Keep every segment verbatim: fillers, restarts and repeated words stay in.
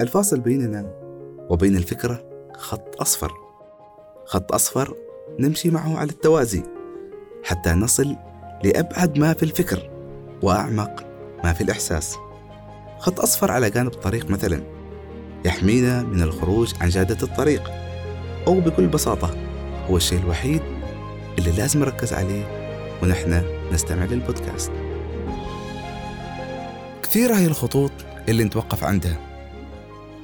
الفاصل بيننا وبين الفكرة خط أصفر خط أصفر نمشي معه على التوازي حتى نصل لأبعد ما في الفكر وأعمق ما في الإحساس. خط أصفر على جانب الطريق مثلا يحمينا من الخروج عن جادة الطريق، أو بكل بساطة هو الشيء الوحيد اللي لازم نركز عليه ونحن نستمع للبودكاست. كثيرة هي الخطوط اللي نتوقف عندها،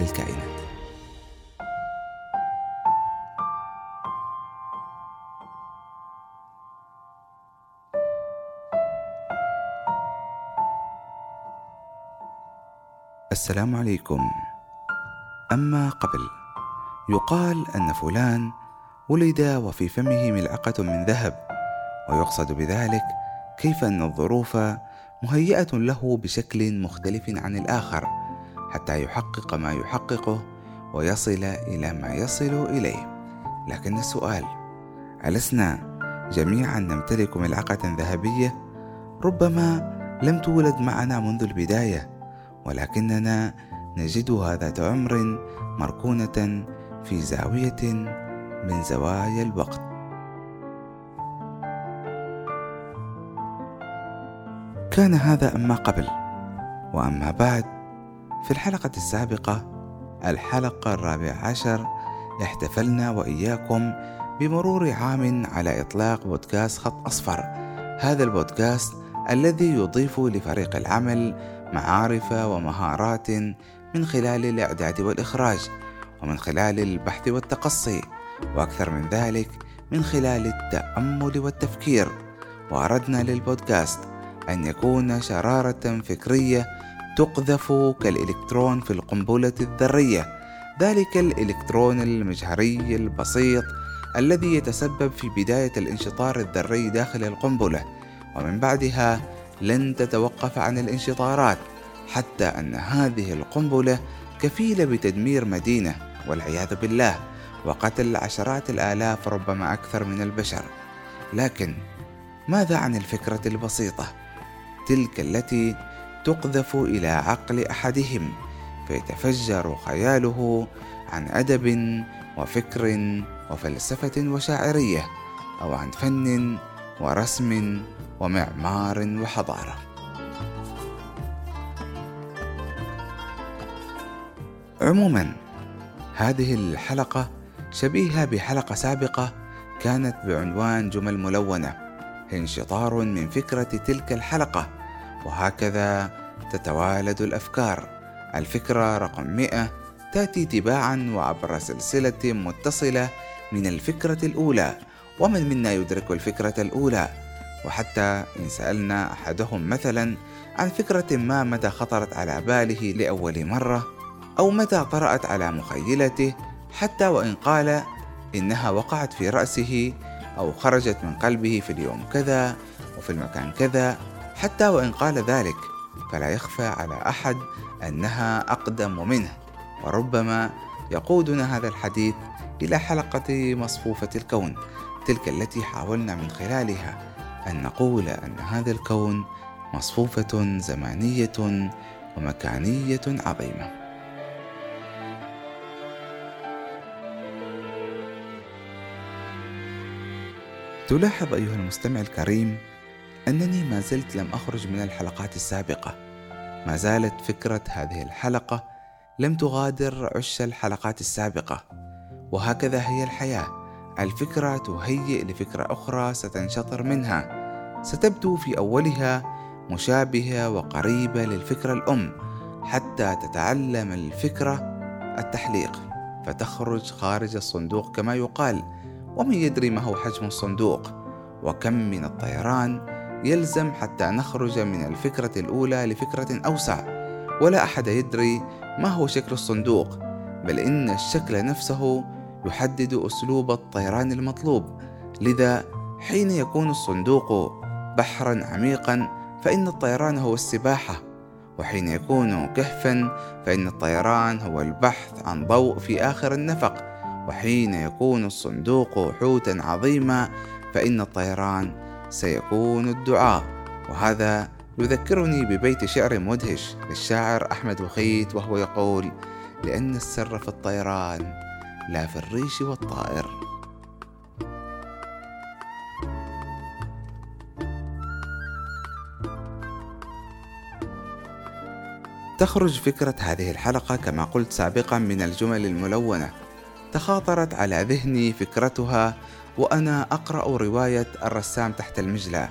للكائنات. السلام عليكم. أما قبل، يقال أن فلان ولد وفي فمه ملعقة من ذهب، ويقصد بذلك كيف أن الظروف مهيئة له بشكل مختلف عن الآخر حتى يحقق ما يحققه ويصل إلى ما يصل إليه. لكن السؤال، ألسنا جميعا نمتلك ملعقة ذهبية؟ ربما لم تولد معنا منذ البداية، ولكننا نجدها ذات عمر مركونة في زاوية من زوايا الوقت. كان هذا أما قبل. وأما بعد، في الحلقة السابقة، الحلقة الرابعة عشر، احتفلنا وإياكم بمرور عام على إطلاق بودكاست خط أصفر، هذا البودكاست الذي يضيف لفريق العمل معارف ومهارات من خلال الإعداد والإخراج، ومن خلال البحث والتقصي، وأكثر من ذلك من خلال التأمل والتفكير. وأردنا للبودكاست أن يكون شرارة فكرية تقذف كالإلكترون في القنبلة الذرية، ذلك الإلكترون المجهري البسيط الذي يتسبب في بداية الانشطار الذري داخل القنبلة، ومن بعدها لن تتوقف عن الانشطارات حتى أن هذه القنبلة كفيلة بتدمير مدينة والعياذ بالله، وقتل عشرات الآلاف ربما أكثر من البشر. لكن ماذا عن الفكرة البسيطة، تلك التي تقذف إلى عقل أحدهم فيتفجر خياله عن أدب وفكر وفلسفة وشاعرية، أو عن فن ورسم ومعمار وحضارة؟ عموما هذه الحلقة شبيهة بحلقة سابقة كانت بعنوان جمل ملونة، انشطار من فكرة تلك الحلقة، وهكذا تتوالد الأفكار. الفكرة رقم مئة تأتي تباعا وعبر سلسلة متصلة من الفكرة الأولى، ومن منا يدرك الفكرة الأولى؟ وحتى إن سألنا أحدهم مثلا عن فكرة ما متى خطرت على باله لأول مرة، أو متى طرأت على مخيلته، حتى وإن قال إنها وقعت في رأسه أو خرجت من قلبه في اليوم كذا وفي المكان كذا، حتى وإن قال ذلك فلا يخفى على أحد أنها أقدم منه. وربما يقودنا هذا الحديث إلى حلقة مصفوفة الكون، تلك التي حاولنا من خلالها أن نقول أن هذا الكون مصفوفة زمانية ومكانية عظيمة. تلاحظ أيها المستمع الكريم أنني ما زلت لم أخرج من الحلقات السابقة، ما زالت فكرة هذه الحلقة لم تغادر عش الحلقات السابقة. وهكذا هي الحياة، الفكرة تهيئ لفكرة أخرى ستنشطر منها، ستبدو في أولها مشابهة وقريبة للفكرة الأم، حتى تتعلم الفكرة التحليق فتخرج خارج الصندوق كما يقال. ومن يدري ما هو حجم الصندوق وكم من الطيران يلزم حتى نخرج من الفكرة الأولى لفكرة أوسع، ولا أحد يدري ما هو شكل الصندوق، بل إن الشكل نفسه يحدد أسلوب الطيران المطلوب. لذا حين يكون الصندوق بحرا عميقا فإن الطيران هو السباحة، وحين يكون كهفا فإن الطيران هو البحث عن ضوء في آخر النفق، وحين يكون الصندوق حوتا عظيما فإن الطيران سيكون الدعاء. وهذا يذكرني ببيت شعر مدهش للشاعر أحمد وخيت وهو يقول: لأن السر في الطيران لا في الريش والطائر. تخرج فكرة هذه الحلقة كما قلت سابقا من الجمل الملونة، تخاطرت على ذهني فكرتها وأنا أقرأ رواية الرسام تحت المجلة.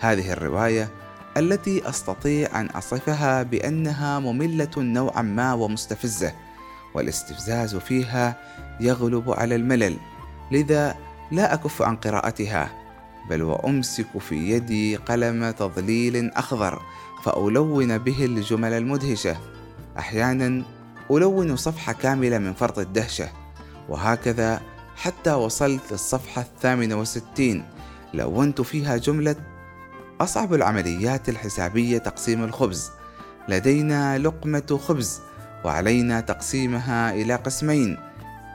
هذه الرواية التي أستطيع أن أصفها بأنها مملة نوعا ما ومستفزة، والاستفزاز فيها يغلب على الملل، لذا لا أكف عن قراءتها، بل وأمسك في يدي قلم تظليل أخضر فألون به الجمل المدهشة. أحيانا ألون صفحة كاملة من فرط الدهشة، وهكذا حتى وصلت للصفحة الثامنة وستين لونت فيها جملة: أصعب العمليات الحسابية تقسيم الخبز، لدينا لقمة خبز وعلينا تقسيمها إلى قسمين.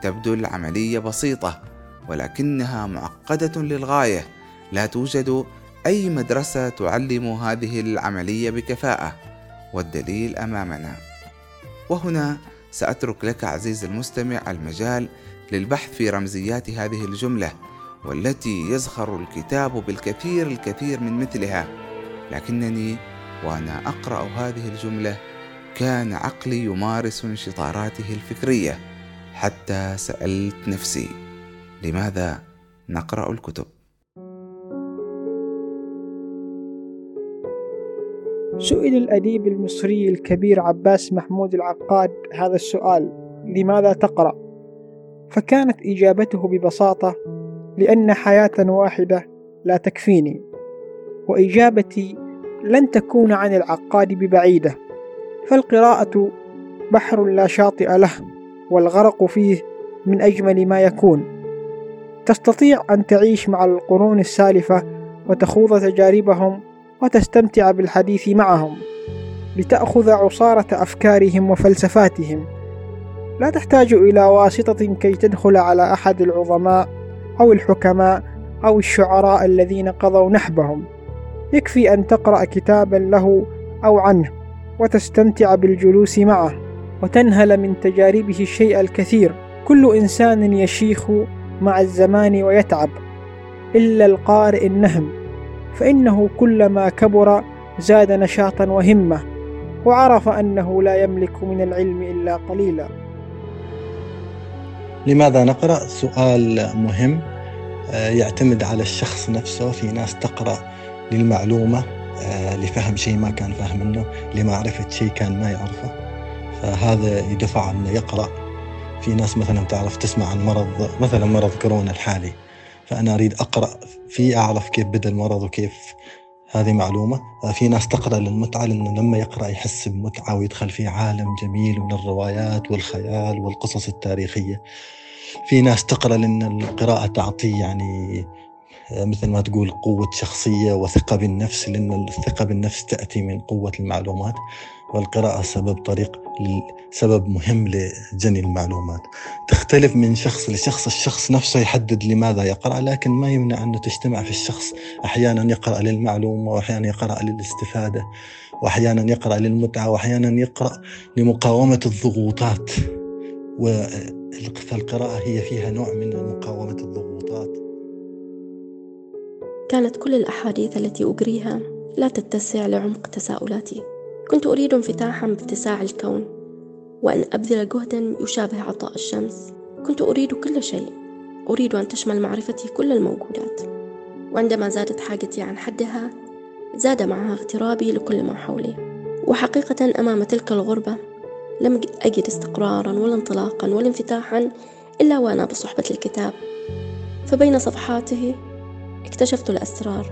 تبدو العملية بسيطة ولكنها معقدة للغاية، لا توجد أي مدرسة تعلم هذه العملية بكفاءة، والدليل أمامنا. وهنا سأترك لك عزيزي المستمع المجال للبحث في رمزيات هذه الجملة، والتي يزخر الكتاب بالكثير الكثير من مثلها، لكنني وأنا أقرأ هذه الجملة كان عقلي يمارس انشطاراته الفكرية، حتى سألت نفسي: لماذا نقرأ الكتب؟ سئل الأديب المصري الكبير عباس محمود العقاد هذا السؤال: لماذا تقرأ؟ فكانت إجابته ببساطة: لأن حياة واحدة لا تكفيني. وإجابتي لن تكون عن العقاد ببعيدة، فالقراءة بحر لا شاطئ له، والغرق فيه من أجمل ما يكون. تستطيع أن تعيش مع القرون السالفة وتخوض تجاربهم وتستمتع بالحديث معهم لتأخذ عصارة أفكارهم وفلسفاتهم. لا تحتاج إلى واسطة كي تدخل على أحد العظماء أو الحكماء أو الشعراء الذين قضوا نحبهم، يكفي أن تقرأ كتابا له أو عنه وتستمتع بالجلوس معه وتنهل من تجاربه الشيء الكثير. كل إنسان يشيخ مع الزمان ويتعب إلا القارئ النهم، فإنه كلما كبر زاد نشاطا وهمة، وعرف أنه لا يملك من العلم إلا قليلا. لماذا نقرأ؟ سؤال مهم يعتمد على الشخص نفسه. في ناس تقرأ للمعلومة، لفهم شيء ما كان فاهم منه، لمعرفة شيء كان ما يعرفه، فهذا يدفع أنه يقرأ. في ناس مثلا تعرف تسمع عن مرض، مثلا مرض كورونا الحالي، فأنا أريد أقرأ في أعرف كيف بدأ المرض وكيف، هذه معلومة. في ناس تقرأ للمتعة، لأنه لما يقرأ يحس بمتعة ويدخل في عالم جميل من الروايات والخيال والقصص التاريخية. في ناس تقرأ لأن القراءة تعطي يعني مثل ما تقول قوة شخصية وثقة بالنفس، لأن الثقة بالنفس تأتي من قوة المعلومات، والقراءة سبب طريق سبب مهم لجني المعلومات. تختلف من شخص لشخص، الشخص نفسه يحدد لماذا يقرأ، لكن ما يمنع أنه تجتمع في الشخص. أحيانا يقرأ للمعلومة، وأحيانا يقرأ للاستفادة، وأحيانا يقرأ للمتعة، وأحيانا يقرأ لمقاومة الضغوطات، والقراءة هي فيها نوع من مقاومة الضغوطات. كانت كل الأحاديث التي أقريها لا تتسع لعمق تساؤلاتي، كنت أريد انفتاحا باتساع الكون، وأن أبذل جهدا يشابه عطاء الشمس. كنت أريد كل شيء، أريد أن تشمل معرفتي كل الموجودات، وعندما زادت حاجتي عن حدها زاد معها اغترابي لكل ما حولي. وحقيقة أمام تلك الغربة لم أجد استقرارا ولا انطلاقا ولا انفتاحا إلا وأنا بصحبة الكتاب، فبين صفحاته اكتشفت الأسرار،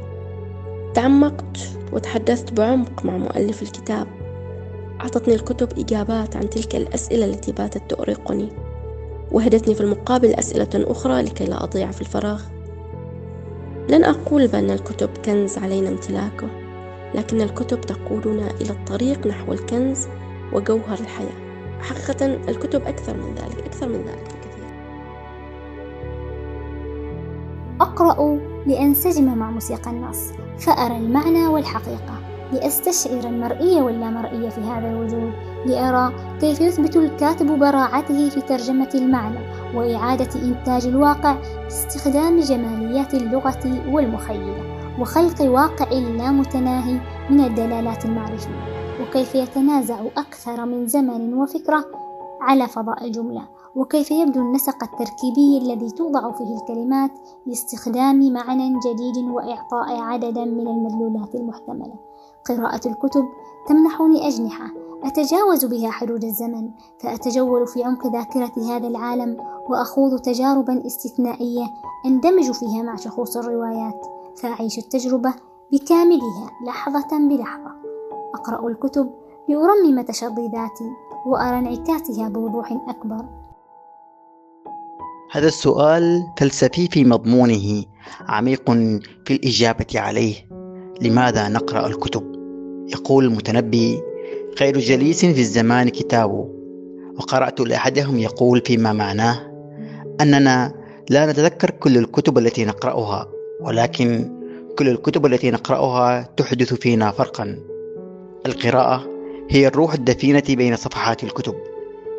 تعمقت وتحدثت بعمق مع مؤلف الكتاب، أعطتني الكتب إجابات عن تلك الأسئلة التي باتت تؤرقني، وهدتني في المقابل أسئلة أخرى لكي لا أضيع في الفراغ. لن أقول بأن الكتب كنز علينا امتلاكه، لكن الكتب تقودنا إلى الطريق نحو الكنز وجوهر الحياة. حقيقة الكتب أكثر من ذلك، أكثر من ذلك بكثير. أقرأ لأنسجم مع موسيقى النص، فأرى المعنى والحقيقة، لأستشعر المرئية واللامرئية في هذا الوجود، لأرى كيف يثبت الكاتب براعته في ترجمة المعنى وإعادة إنتاج الواقع باستخدام جماليات اللغة والمخيلة، وخلق واقع لا متناهي من الدلالات المعرفية، وكيف يتنازع أكثر من زمن وفكرة على فضاء الجملة، وكيف يبدو النسق التركيبي الذي توضع فيه الكلمات لاستخدام معنى جديد وإعطاء عدد من المدلولات المحتملة. قراءة الكتب تمنحني أجنحة أتجاوز بها حدود الزمن، فأتجول في عمق ذاكرة هذا العالم وأخوض تجاربا استثنائية أندمج فيها مع شخوص الروايات، فأعيش التجربة بكاملها لحظة بلحظة. أقرأ الكتب لأرمم تشظي ذاتي وأرى انعكاسها بوضوح أكبر. هذا السؤال فلسفي في مضمونه، عميق في الإجابة عليه. لماذا نقرأ الكتب؟ يقول المتنبي: خير جليس في الزمان كتابه. وقرأت لأحدهم يقول فيما معناه أننا لا نتذكر كل الكتب التي نقرأها، ولكن كل الكتب التي نقرأها تحدث فينا فرقا. القراءة هي الروح الدفينة بين صفحات الكتب،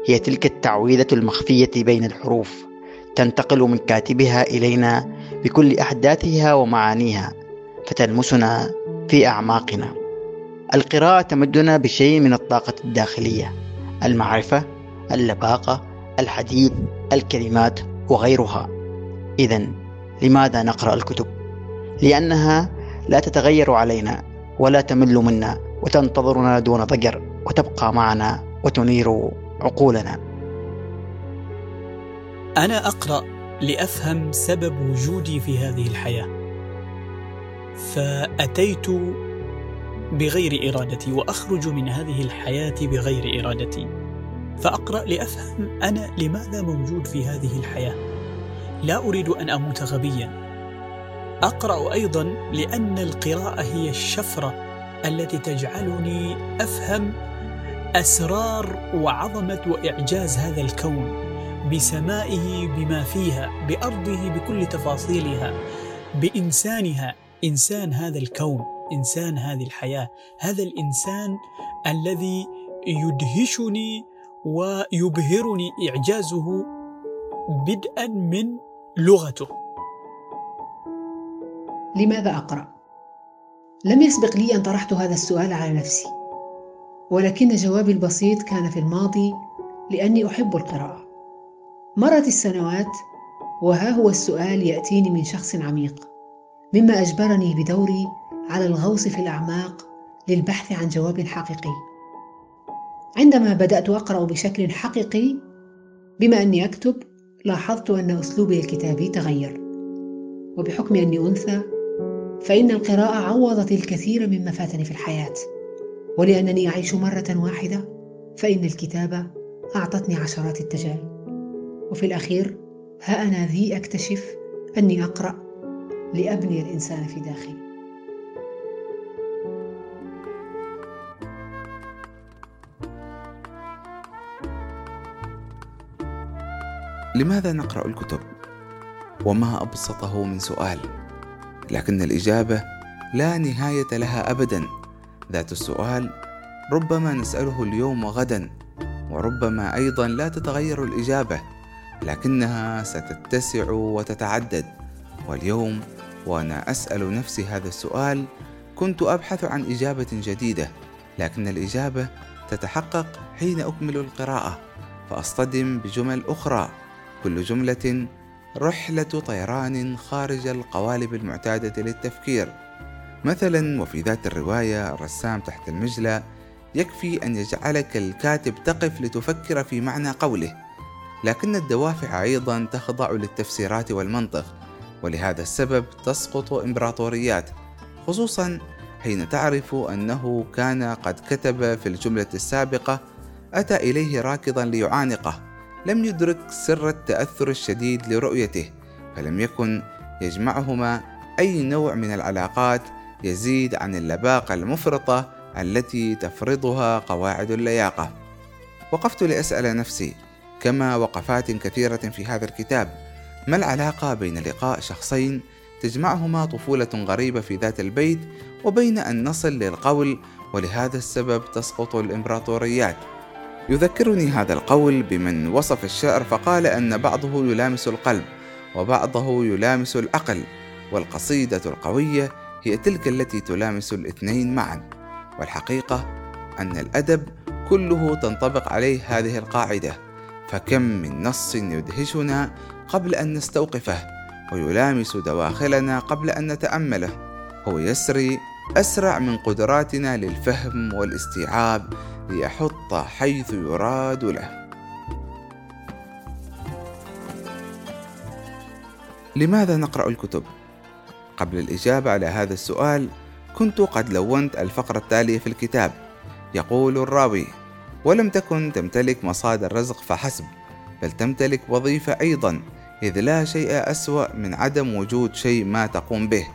هي تلك التعويذة المخفية بين الحروف، تنتقل من كاتبها إلينا بكل أحداثها ومعانيها، فتلمسنا في أعماقنا. القراءة تمدنا بشيء من الطاقة الداخلية، المعرفة، اللباقة، الحديث، الكلمات وغيرها. إذن لماذا نقرأ الكتب؟ لأنها لا تتغير علينا ولا تمل منا، وتنتظرنا دون ضجر، وتبقى معنا وتنير عقولنا. أنا أقرأ لأفهم سبب وجودي في هذه الحياة، فأتيت بغير إرادتي وأخرج من هذه الحياة بغير إرادتي، فأقرأ لأفهم أنا لماذا موجود في هذه الحياة. لا أريد أن أموت غبيا. أقرأ أيضا لأن القراءة هي الشفرة التي تجعلني أفهم أسرار وعظمة وإعجاز هذا الكون، بسمائه بما فيها، بأرضه بكل تفاصيلها، بإنسانها، إنسان هذا الكون، إنسان هذه الحياة، هذا الإنسان الذي يدهشني ويبهرني إعجازه بدءا من لغته. لماذا أقرأ؟ لم يسبق لي أن طرحت هذا السؤال على نفسي، ولكن جوابي البسيط كان في الماضي: لأني أحب القراءة. مرت السنوات وها هو السؤال يأتيني من شخص عميق، مما أجبرني بدوري على الغوص في الأعماق للبحث عن جواب حقيقي. عندما بدأت أقرأ بشكل حقيقي بما أني أكتب، لاحظت أن أسلوبي الكتابي تغير، وبحكم أني أنثى فإن القراءة عوضت الكثير مما فاتني في الحياة، ولأنني أعيش مرة واحدة فإن الكتابة أعطتني عشرات التجارب. وفي الأخير ها أنا ذي أكتشف أني أقرأ لأبني الإنسان في داخلي. لماذا نقرأ الكتب؟ وما أبسطه من سؤال، لكن الإجابة لا نهاية لها أبدا. ذات السؤال ربما نسأله اليوم وغدا، وربما أيضا لا تتغير الإجابة، لكنها ستتسع وتتعدد. واليوم وأنا أسأل نفسي هذا السؤال كنت أبحث عن إجابة جديدة، لكن الإجابة تتحقق حين أكمل القراءة، فأصطدم بجمل أخرى، كل جملة رحلة طيران خارج القوالب المعتادة للتفكير. مثلا وفي ذات الرواية الرسام تحت المجلة، يكفي أن يجعلك الكاتب تقف لتفكر في معنى قوله، لكن الدوافع أيضا تخضع للتفسيرات والمنطق، ولهذا السبب تسقط إمبراطوريات، خصوصا حين تعرف أنه كان قد كتب في الجملة السابقة أتى إليه راكضا ليعانقه، لم يدرك سر التأثر الشديد لرؤيته، فلم يكن يجمعهما أي نوع من العلاقات يزيد عن اللباقة المفرطة التي تفرضها قواعد اللياقة. وقفت لأسأل نفسي كما وقفات كثيرة في هذا الكتاب، ما العلاقة بين لقاء شخصين تجمعهما طفولة غريبة في ذات البيت وبين أن نصل للقول ولهذا السبب تسقط الإمبراطوريات؟ يذكرني هذا القول بمن وصف الشعر فقال أن بعضه يلامس القلب وبعضه يلامس العقل، والقصيدة القوية هي تلك التي تلامس الاثنين معا. والحقيقة أن الأدب كله تنطبق عليه هذه القاعدة، فكم من نص يدهشنا قبل أن نستوقفه ويلامس دواخلنا قبل أن نتأمله، هو يسري أسرع من قدراتنا للفهم والاستيعاب ليحط حيث يراد له. لماذا نقرأ الكتب؟ قبل الإجابة على هذا السؤال كنت قد لونت الفقرة التالية في الكتاب. يقول الراوي: ولم تكن تمتلك مصادر رزق فحسب، بل تمتلك وظيفة أيضا، إذ لا شيء أسوأ من عدم وجود شيء ما تقوم به.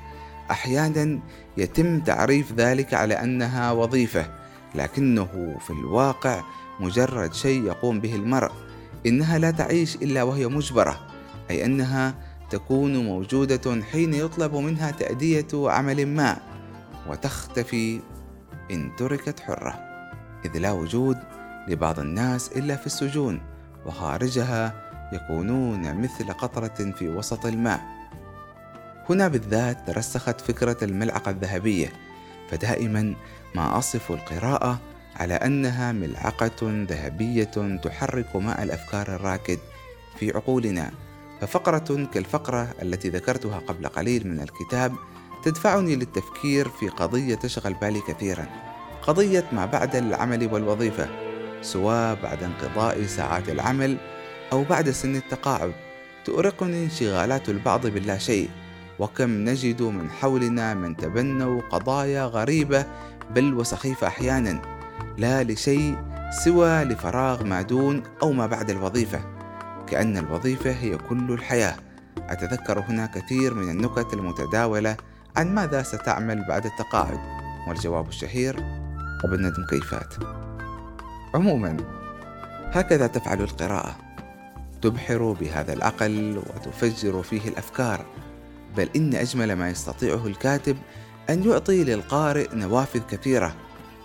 أحيانا يتم تعريف ذلك على أنها وظيفة، لكنه في الواقع مجرد شيء يقوم به المرء، إنها لا تعيش إلا وهي مجبرة، أي أنها تكون موجودة حين يطلب منها تأدية عمل ما، وتختفي إن تركت حرة، إذ لا وجود لبعض الناس إلا في السجون، وخارجها يكونون مثل قطرة في وسط الماء. هنا بالذات ترسخت فكرة الملعقة الذهبية، فدائما ما أصف القراءة على أنها ملعقة ذهبية تحرك ماء الأفكار الراكد في عقولنا. ففقرة كالفقرة التي ذكرتها قبل قليل من الكتاب تدفعني للتفكير في قضية تشغل بالي كثيرا، قضية ما بعد العمل والوظيفة، سواء بعد انقضاء ساعات العمل أو بعد سن التقاعد. تؤرقني انشغالات البعض باللا شيء، وكم نجد من حولنا من تبنوا قضايا غريبة بل وسخيفة أحيانا، لا لشيء سوى لفراغ ما دون أو ما بعد الوظيفة، كأن الوظيفة هي كل الحياة. أتذكر هنا كثير من النكت المتداولة عن ماذا ستعمل بعد التقاعد، والجواب الشهير: وبالندم كيفات. عموما هكذا تفعل القراءة، تبحر بهذا العقل وتفجر فيه الأفكار، بل إن أجمل ما يستطيعه الكاتب أن يعطي للقارئ نوافذ كثيرة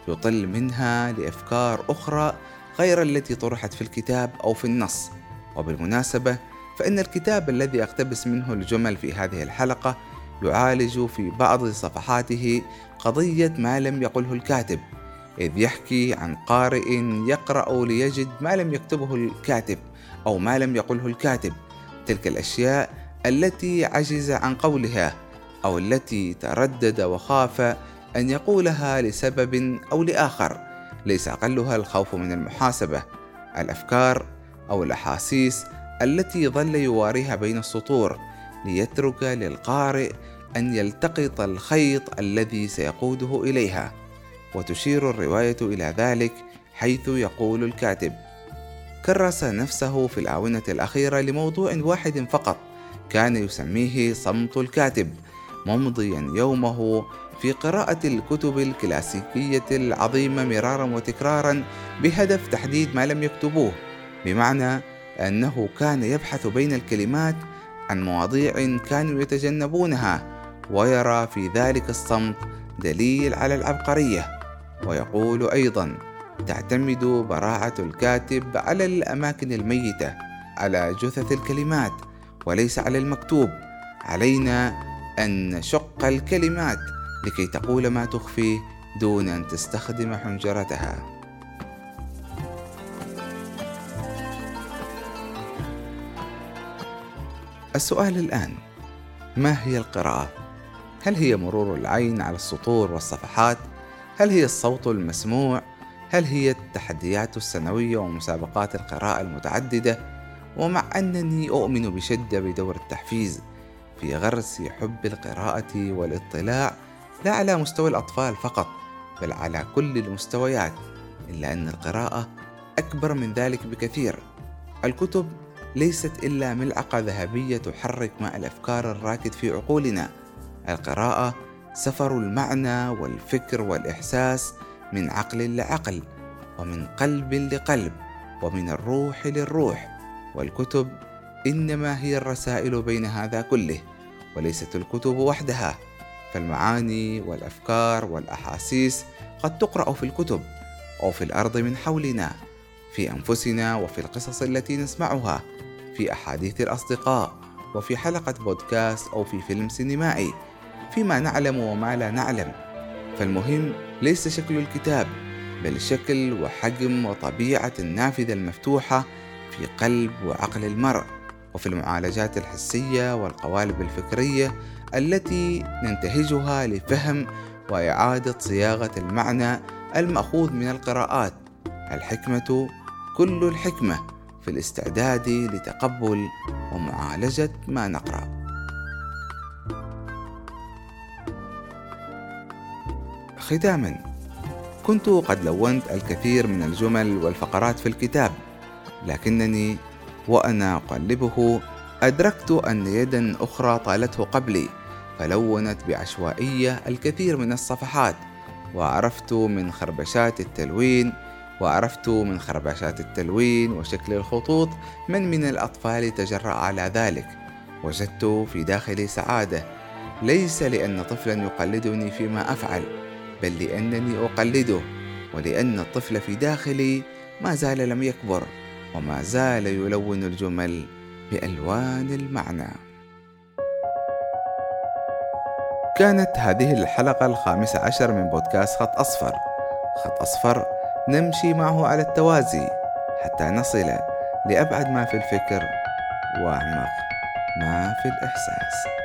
يطل منها لأفكار أخرى غير التي طرحت في الكتاب أو في النص. وبالمناسبة فإن الكتاب الذي أقتبس منه الجمل في هذه الحلقة يعالج في بعض صفحاته قضية ما لم يقله الكاتب، إذ يحكي عن قارئ يقرأ ليجد ما لم يكتبه الكاتب أو ما لم يقله الكاتب، تلك الأشياء التي عجز عن قولها أو التي تردد وخاف أن يقولها لسبب أو لآخر، ليس أقلها الخوف من المحاسبة، الأفكار أو الأحاسيس التي ظل يواريها بين السطور، ليترك للقارئ أن يلتقط الخيط الذي سيقوده إليها. وتشير الرواية إلى ذلك حيث يقول الكاتب: كرس نفسه في الآونة الأخيرة لموضوع واحد فقط كان يسميه صمت الكاتب، ممضيا يومه في قراءة الكتب الكلاسيكية العظيمة مرارا وتكرارا بهدف تحديد ما لم يكتبوه، بمعنى أنه كان يبحث بين الكلمات عن مواضيع كانوا يتجنبونها، ويرى في ذلك الصمت دليل على العبقرية. ويقول أيضا: تعتمد براعة الكاتب على الأماكن الميتة، على جثث الكلمات وليس على المكتوب، علينا أن نشق الكلمات لكي تقول ما تخفي دون أن تستخدم حنجرتها. السؤال الآن: ما هي القراءة؟ هل هي مرور العين على السطور والصفحات؟ هل هي الصوت المسموع؟ هل هي التحديات السنوية ومسابقات القراءة المتعددة؟ ومع أنني أؤمن بشدة بدور التحفيز في غرس حب القراءة والاطلاع لا على مستوى الأطفال فقط بل على كل المستويات، إلا أن القراءة أكبر من ذلك بكثير. الكتب ليست إلا ملعقة ذهبية تحرك ماء الأفكار الراكد في عقولنا. القراءة سفر المعنى والفكر والإحساس من عقل لعقل ومن قلب لقلب ومن الروح للروح، والكتب إنما هي الرسائل بين هذا كله، وليست الكتب وحدها، فالمعاني والأفكار والأحاسيس قد تقرأ في الكتب أو في الأرض من حولنا، في أنفسنا وفي القصص التي نسمعها، في أحاديث الأصدقاء وفي حلقة بودكاست أو في فيلم سينمائي، فيما نعلم وما لا نعلم. فالمهم ليس شكل الكتاب بل شكل وحجم وطبيعة النافذة المفتوحة في قلب وعقل المرء، وفي المعالجات الحسية والقوالب الفكرية التي ننتهجها لفهم وإعادة صياغة المعنى المأخوذ من القراءات. الحكمة كل الحكمة في الاستعداد لتقبل ومعالجة ما نقرأ. ختاما، كنت قد لونت الكثير من الجمل والفقرات في الكتاب، لكنني وأنا أقلبه أدركت أن يدا أخرى طالته قبلي فلونت بعشوائية الكثير من الصفحات، وعرفت من خربشات التلوين وعرفت من خربشات التلوين وشكل الخطوط من من الأطفال تجرأ على ذلك. وجدت في داخلي سعادة، ليس لأن طفلا يقلدني فيما أفعل بل لأنني أقلده، ولأن الطفل في داخلي ما زال لم يكبر وما زال يلون الجمل بألوان المعنى. كانت هذه الحلقة الخامسة عشر من بودكاست خط أصفر. خط أصفر نمشي معه على التوازي حتى نصل لأبعد ما في الفكر وأعمق ما في الإحساس.